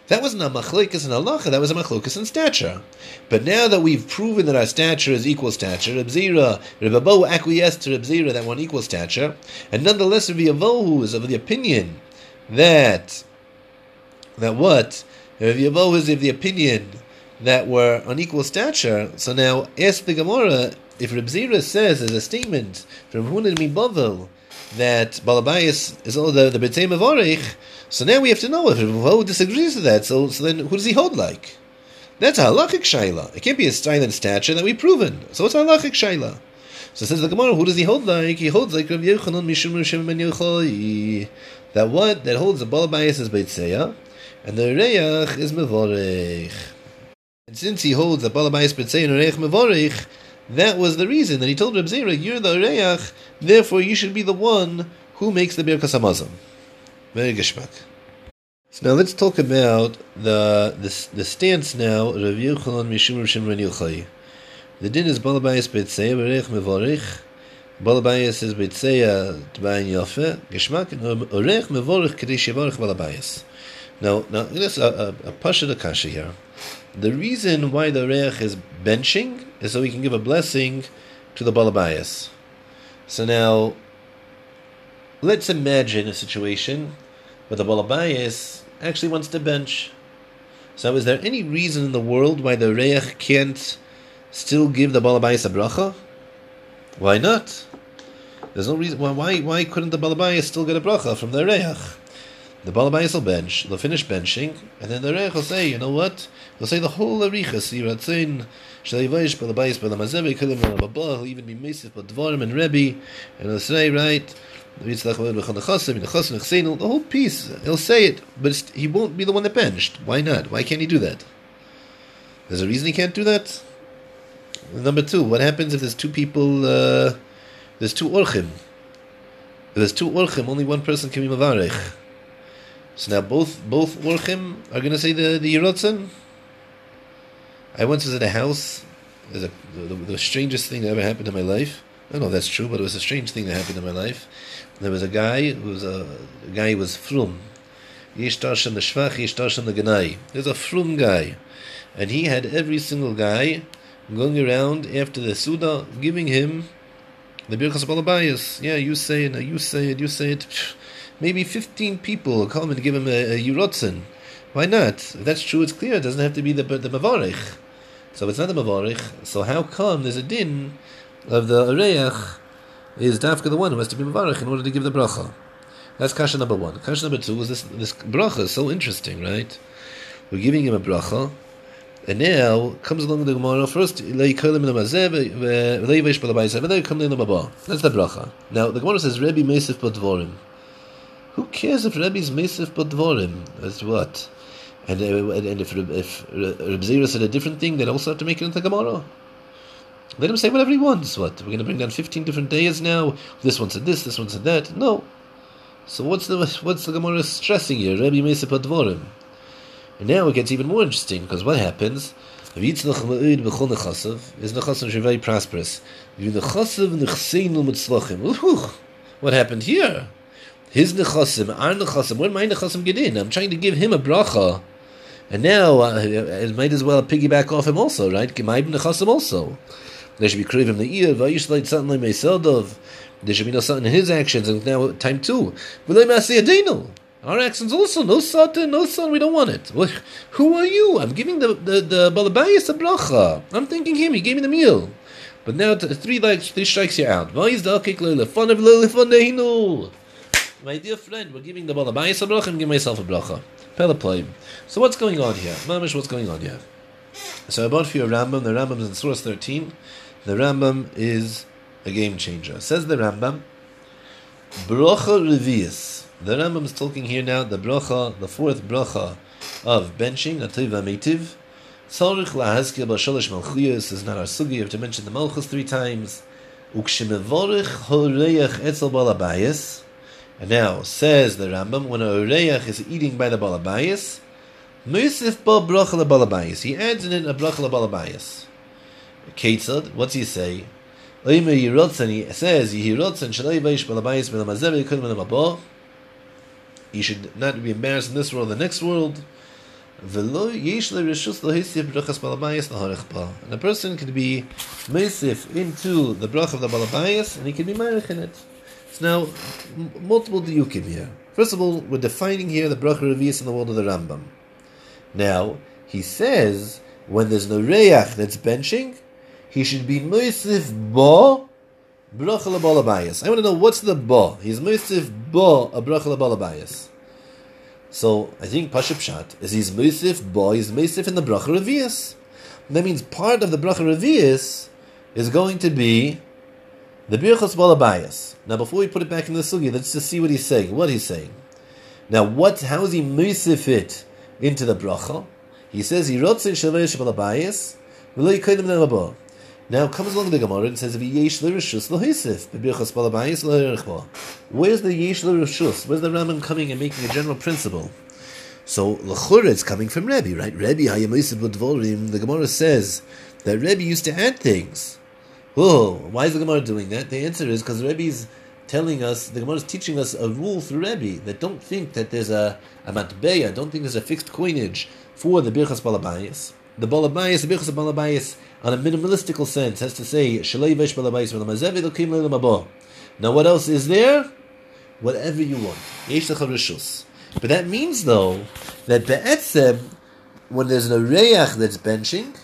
That wasn't a machlokas in halacha, that was a machlokas in stature. But now that we've proven that our stature is equal stature, Reb Zera, Reb Avo acquiesced to Reb Zera that one equal stature, and nonetheless Reb Yehoel is of the opinion that Reb Yehoel is of the opinion that we're unequal stature. So now ask the Gemara, if Reb Zera says as a statement from Hunan Mibavel that Balabayas is all the B'tzeya Mevorich, so now we have to know if Reb Yehoel disagrees with that. So then who does he hold like? That's a halachic shayla. It can't be a silent stature that we've proven. So it's a halachic shayla. So says the Gemara, who does he hold like? He holds like Rabbi Yochanan Mishum Rav Shimon ben Yochai. That holds the Balabayas is B'tzeya, and the Reach is Mevorich. And since he holds the Balabayas B'tzeya and Reich Mevorich, that was the reason that he told Reb Zera, you're the Reach, therefore you should be the one who makes the Birkas HaMazon. Very geschmack. So now let's talk about the stance now, Rav Yochanan Mishum Rav Shimon ben Yochai. The din is Balabayas B'tzeya, Reich Mevorich, Balabayas is B'tzeya, T'bayin Yafeh, Geschmack, Reich Mevorich, K'dish Yevorich Balabayas. Now there's a Pasha D'Akasha here. The reason why the Reich is benching is so we can give a blessing to the Balabayas. So now, let's imagine a situation where the Balabayas actually wants to bench. So is there any reason in the world why the Reich can't still give the Balabayas a bracha? Why not? There's no reason. Why couldn't the Balabayas still get a bracha from the Reich? The Balabayas will bench, they'll finish benching, and then the Reich will say, you know what? He'll say the whole Arichas, Yiratzin, Shleivayish, Balabayas, Balamazevi, Kilim, Rababah, he'll even be Mesif, Badvarim, and Rebbe, and he'll say, right? The whole piece, he'll say it, but he won't be the one that benched. Why not? Why can't he do that? There's a reason he can't do that? Number two, what happens if there's two people, there's two Orchim? If there's two Orchim, only one person can be Mavarech. So now both Orchim are going to say the Yiratzin? I once was at a house, it was the strangest thing that ever happened in my life. I don't know if that's true, but it was a strange thing that happened in my life. There was a guy who was a guy who was frum. Yesh tarshem l'shvach, yesh tarshem l'ganai. There's a frum guy. And he had every single guy going around after the Suda, giving him the Birchas Balabayas. Yeah, you say it, you say it, you say it. Maybe 15 people come and give him a Yurotzen. Why not? If that's true, it's clear. It doesn't have to be the Mavarich. So if it's not the Mavarich, so how come there's a din of the Areach is Dafka the one who has to be Mavarich in order to give the Bracha? That's Kasha number one. Kasha number two is this Bracha is so interesting, right? We're giving him a Bracha. And now comes along the Gemara first. That's the bracha. Now the Gemara says Rebbe Mesif Bodvorim. Who cares if Rebbe's Mesif Bodvorim? That's what. And if Reb Zera said a different thing, they also have to make it into the Gemara. Let him say whatever he wants. What, we're going to bring down 15 different days now? This one said this. This one said that. No. So what's the Gemara stressing here? Rebbe Mesif Bodvorim. And now it gets even more interesting, because what happens? Is Nechasim are very prosperous. What happened here? His Nechasim, our Nechasim, where did my Nechasim get in? I'm trying to give him a bracha. And now I might as well piggyback off him also, right? My Nechasim also. They should be craving the ear. There should be no satan in his actions. And now time two. Our actions also, no satan, no son, we don't want it. Well, who are you? I'm giving the balabayas a bracha. I'm thanking him, he gave me the meal. But now three strikes you out. My dear friend, we're giving the balabayas a bracha, I'm giving myself a bracha. Pelaplayim. So what's going on here? Mamish, what's going on here? So I bought for you a Rambam. The Rambam is in Source 13. The Rambam is a game changer. Says the Rambam, bracha revius. The Rambam is talking here now, the bracha, the fourth bracha of benching, Ativ V'Mitiv. Tzarich Lahazkir B'Shalosh Malchiyos, is not our sugi, you have to mention the Malchus 3 times. Ukshemevorich Horeach Etzel Balabayas. And now, says the Rambam, when a Horeach is eating by the Balabayas, Musif Ba Bracha Balabayas. He adds in it a Bracha Balabayas. Ketzad, what's he say? Oimer Yirotzen, he says, Yirotzen Shalai Vaish Balabayas Melamazeb Yikun Melamabah. You should not be embarrassed in this world, the next world. And a person could be mesif into the bracha of the balabayas, and he can be marich in it. So now, multiple diyukim here. First of all, we're defining here the bracha revius in the world of the Rambam. Now, he says, when there's no reyach that's benching, he should be mesif bo, bracha la balabayas. I want to know what's the ba. He's musif ba a bracha la balabayas. So I think Pasha Pshat is he's musif ba, he's musif in the bracha revius. That means part of the bracha revius is going to be the birchas balabayas. Now before we put it back in the sugi, let's just see what he's saying. What he's saying. Now how is he musif it into the bracha? He says he rotzen shavesh balabayas v'lo yikayim nabah. Now comes along the Gemara and says, "V'yesh l'rishus l'hisif b'birchas balabayis l'herichba." Where's the yesh l'rishus? Where's the Rambam coming and making a general principle? So l'chura is coming from Rebbe, right? Rebbe hayemisib b'dvorim. The Gemara says that Rebbe used to add things. Whoa! Why is the Gemara doing that? The answer is because Rebbe's telling us, the Gemara is teaching us a rule through Rebbe that don't think that there's a matbeya, don't think there's a fixed coinage for the birchas balabayis. The balabayas, the birchas of balabayas, on a minimalistical sense, has to say, "Shalei vesh balabayas v'lamazev elokim le'lamabo." Now, what else is there? Whatever you want. Yesh lecha rishus. But that means, though, that be'etzem, when there's an areach that's benching,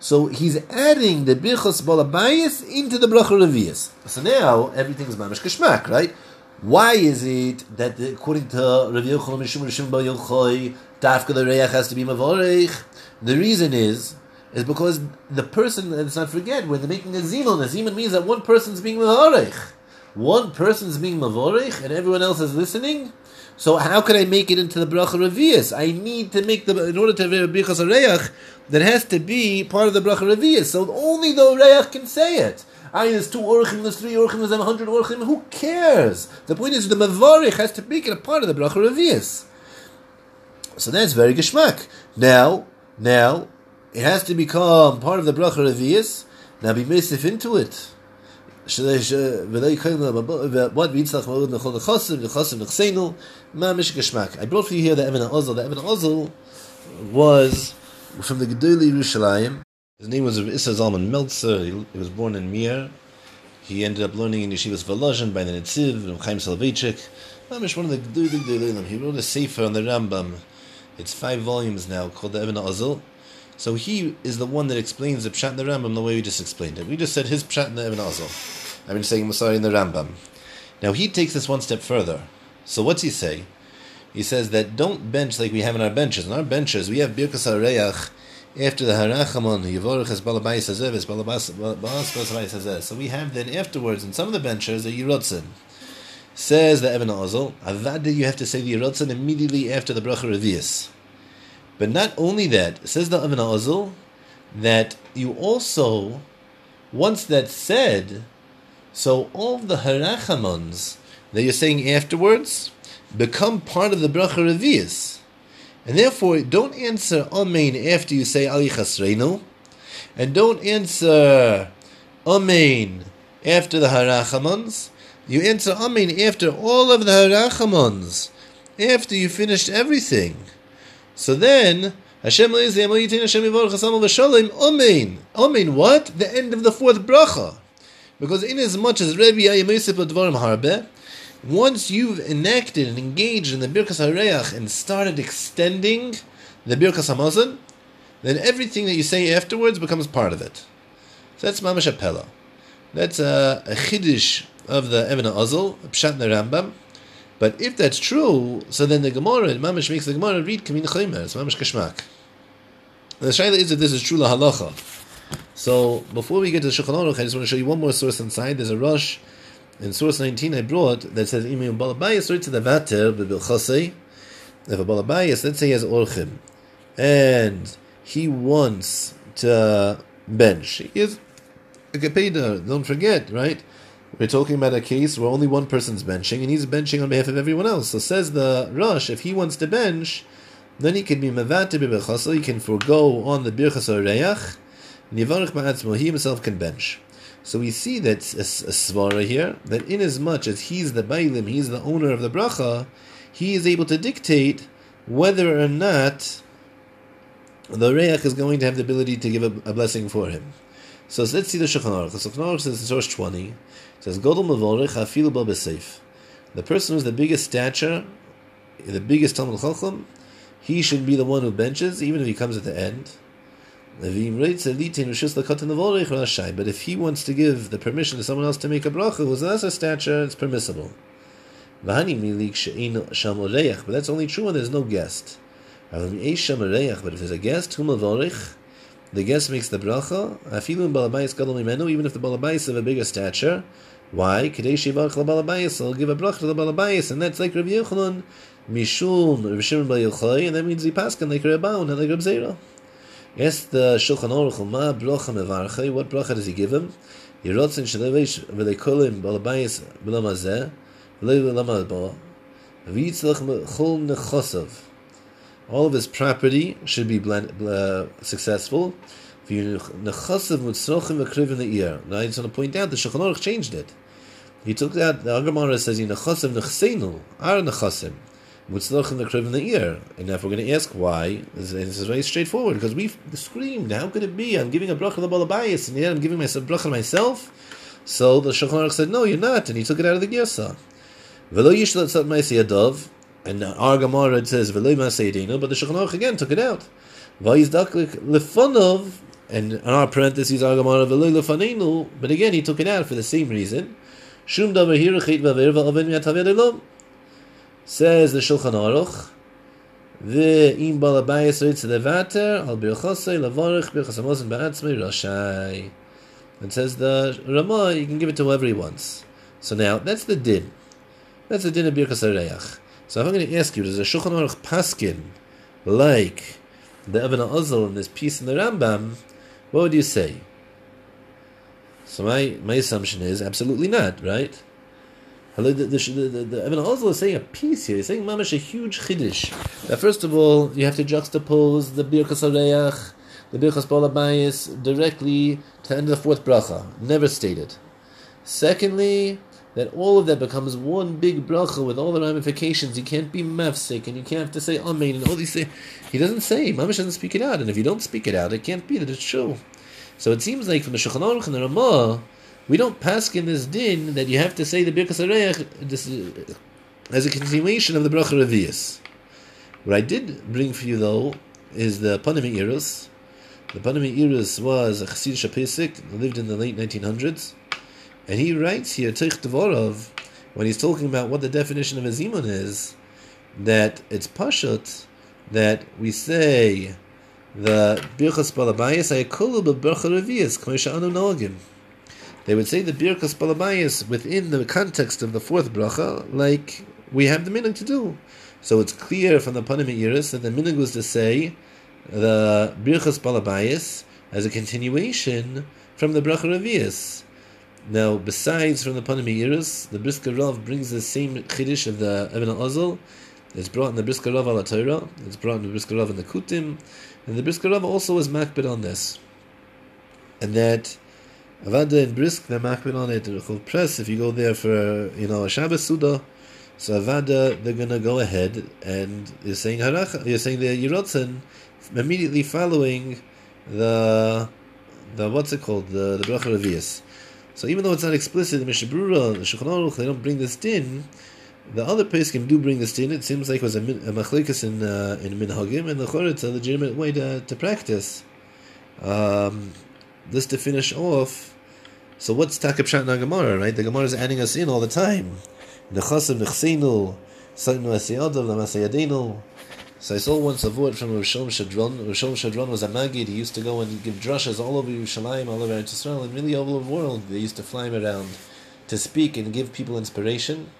so he's adding the birchas balabayas into the bracha revius. So now everything's mamish kishmak, right? Why is it that according to Rav Yochai Mishum Rishim Bar Yochai, Dafka the Reach has to be Mavorech? The reason is because the person, let's not forget, when they're making a zimun means that one person's being Mavorech. One person's being Mavorech and everyone else is listening? So how can I make it into the Bracha Revius? I need to make in order to have a Birchas HaReach, that has to be part of the Bracha Revius. So only the Reach can say it. There's 2 orchim, there's 3 orchim, there's 100 orchim. Who cares? The point is, the mavarich has to make it a part of the bracha revius. So that's very geshmak. Now, it has to become part of the bracha revius. Now be mesif into it. I brought for you here the Eben HaOzel. The Eben HaOzel was from the Gedolei Yerushalayim. His name was Issa Zalman Meltzer. He was born in Mir. He ended up learning in Yeshivas Volozhin by the Netziv and Chaim Soloveitchik. Mamish, one of the Gedolei Gedolim. He wrote a sefer on the Rambam. It's 5 volumes now, called the Eben HaOzel. So he is the one that explains the Pshat in the Rambam the way we just explained it. We just said his Pshat in the Eben HaOzel. I mean, saying Masari in the Rambam. Now he takes this one step further. So what's he say? He says that don't bench like we have in our benches. In our benches, we have Birkas HaReach after the Harachamon, Yevorach es Balabayis Hazeh, es Balabayis Hazeh. So we have that afterwards, in some of the benches, the Yerotzin. Says the Eben HaOzel, Avada, you have to say the Yerotzin immediately after the Bracha Revius. But not only that, says the Eben HaOzel, that you also, once that's said, so all the harachamons that you're saying afterwards become part of the bracha revius, and therefore don't answer amen after you say Ali Chasreinu, and don't answer amen after the harachamons. You answer amen after all of the harachamons, after you finished everything. So then, Hashem Elizei Amo Yitin Hashem Yivorach Asamo V'Sholem Omein. Omein what? The end of the 4th bracha. Because inasmuch as Rebbe Yaya Mosef Advarim Harbeh, once you've enacted and engaged in the Birkas HaReach and started extending the Birkas HaMazon, then everything that you say afterwards becomes part of it. So that's Mamash Apella. That's a Chiddush of the Eben HaOzel, Pshat in the Rambam. But if that's true, so then the Gemara, Mamish makes the Gemara read Kamin Chaimer. It's Mamish Kashmak. The Shaila is if this is true la halacha. So before we get to the Shulchan Aruch, I just want to show you one more source inside. There's a Rosh in source 19 I brought that says, If a Balabayas, let's say he has Orchim, and he wants to bench. He is a Kapeda, don't forget, right? We're talking about a case where only one person's benching, and he's benching on behalf of everyone else. So says the Rosh, if he wants to bench, then he can be mevateh b'birchasol, he can forego on the birchas hareach, and yivarech ba'atzmo, he himself can bench. So we see that a svara here, that inasmuch as he's the bailim, he's the owner of the bracha, he is able to dictate whether or not the reach is going to have the ability to give a blessing for him. So let's see the Shulchan Aruch. The Shulchan Aruch says in source 20, it says, Godol mevorech hafilu bo b'seif. The person who's the biggest stature, the biggest Talmud Chacham, he should be the one who benches, even if he comes at the end. But if he wants to give the permission to someone else to make a bracha, who's not a stature, it's permissible. But that's only true when there's no guest. But if there's a guest, who mevorech, the guest makes the bracha, even if the balabayis have a bigger stature. Why? I'll give a bracha to the balabayis, and that's like Rabbi Yochanan, Mishum, Rabbi Shimon Bar Yochai, and that means he paskin like Rabbi Baon and like Rabbi Zera. Yes, the Shulchan Aruch, Ma bracha mevarchei, what bracha does he give him? Yerotzin shelevish v'lekolim balabayis v'lamazeh v'lelamazbo v'yitzlach mechol nechosav. All of his property should be successful. Now I just want to point out the Shulchan Aruch changed it. He took out the Gemara says and now if we're going to ask why, this is very straightforward because we've screamed, how could it be? I'm giving a bracha to the balabayis and yet I'm giving myself bracha to myself. So the Shulchan Aruch said, no, you're not, and he took it out of the Gersa. And our Gemara says but the Shulchan Aruch again took it out. And in our parentheses, our Gemara, but again he took it out for the same reason. Says the Shulchan Aruch, and says the Rama, you can give it to whoever he wants. So now that's the din. That's the din of Birkas HaReach. So if I'm going to ask you, does the Shulchan Aruch paskin like the Eben HaOzel in this piece in the Rambam? What would you say? So my assumption is absolutely not, right? The Eben HaOzel is saying a piece here. He's saying mamash a huge chiddush. Now, first of all, you have to juxtapose the Birkas HaReach, the Birkas Balabayis directly to the end of the 4th bracha. Never stated. Secondly, that all of that becomes one big bracha with all the ramifications. You can't be mafsek, and you can't have to say amen, and all these things. He doesn't say, Mamish doesn't speak it out, and if you don't speak it out, it can't be that it's true. So it seems like from the Shulchan Aruch and the Ramah, we don't pask in this din that you have to say the Birkas HaReach as a continuation of the bracha Revius. What I did bring for you, though, is the Panami Iris. The Panami Iris was a Chassid Shapisik, who lived in the late 1900s. And he writes here, Teich Dvorov, when he's talking about what the definition of a zimun is, that it's pashut, that we say the Birkas Balabayas ayakulu b'Birkas Revius k'mesha anu nogim. They would say the Birkas Balabayas within the context of the fourth bracha, like we have the minhag to do. So it's clear from the Panami Iris that the minhag was to say the Birkas Balabayas as a continuation from the bracha Revius. Now, besides from the Panami Iris, the Brisker Rav brings the same Chiddush of the Ibn al-Azal. It's brought in the Brisker Rav ala Torah. It's brought in the Brisker Rav and the Kutim. And the Brisker Rav also was makbid on this. And that Avada and Brisk, they're makbid on it. Rechov Press, if you go there for, a Shabbos Suda, so Avada, they're going to go ahead and you're saying the Yerotzen immediately following the what's it called? The Bracha Revius. So even though it's not explicit, the Mishnah Berurah, the Shulchan Aruch, they don't bring this din. The other Pesachim do bring this din. It seems like it was a machlekas in minhagim, and the Chorah, it's a legitimate way to practice. This to finish off. So what's Taka Pshat in the Gemara, right? The Gemara is adding us in all the time. Nechasim nechseinu, sainu asiyadav, lamasayadenu. So I saw once a word from Rav Shalom Shadron. Rav Shalom Shadron was a Magid. He used to go and give drashas all over Yerushalayim, all over Eretz Yisrael, and really all over the world. They used to fly him around to speak and give people inspiration.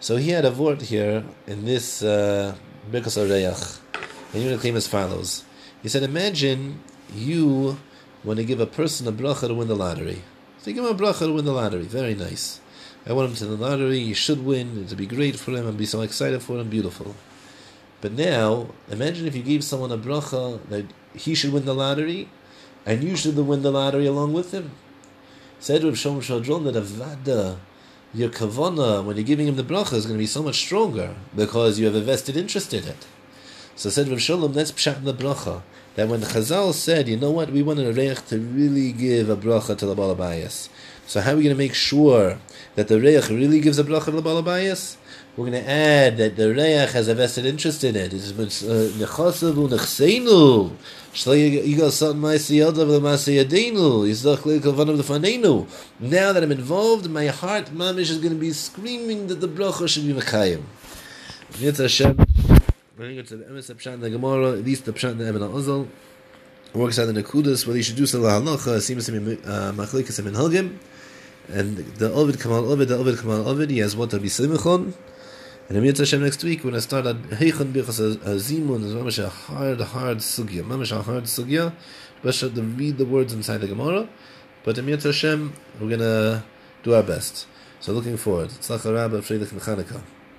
So he had a word here in this Birkas HaReach. And he would claim as follows. He said, imagine you want to give a person a bracha to win the lottery. So you give him a bracha to win the lottery. Very nice. I want him to win the lottery. He should win. It would be great for him. I'd be so excited for him. Beautiful. But now, imagine if you gave someone a bracha that he should win the lottery, and you should win the lottery along with him. Said Rav Shalom Shadron that avada, your kavana, when you're giving him the bracha, is going to be so much stronger because you have a vested interest in it. So said Rav Shalom, that's pshat in the bracha. That when Chazal said, you know what, we want an reich to really give a bracha to the Baal HaBayis. So how are we going to make sure that the reich really gives a bracha to the Baal HaBayis? We're going to add that the Reach has a vested interest in it. It's nechasavu nechseinu. Shleigal satan ma'asiyadav lemasiyadenu. Yizach leikavanav lefanenu. Now that I'm involved, my heart, mamish, is going to be screaming that the bracha should be mekayim. Yitz Hashem. I think it's the emes pshat in the Gemara. At least the pshat in the Ibn al-Azal. Works out in the Kudas. Whether you should do so lahalacha seems to be machlekas and minhagim. And the Ovid Kamal Ovid. He has what to be simchon. And Amir Tashem next week, when I start at Heichon Birkas HaZimun, is mamash a hard sugya. Best to read the words inside the Gemara. But Amir Tashem, we're going to do our best. So looking forward. Tzlach HaRabbah, Freilich and Chanukah.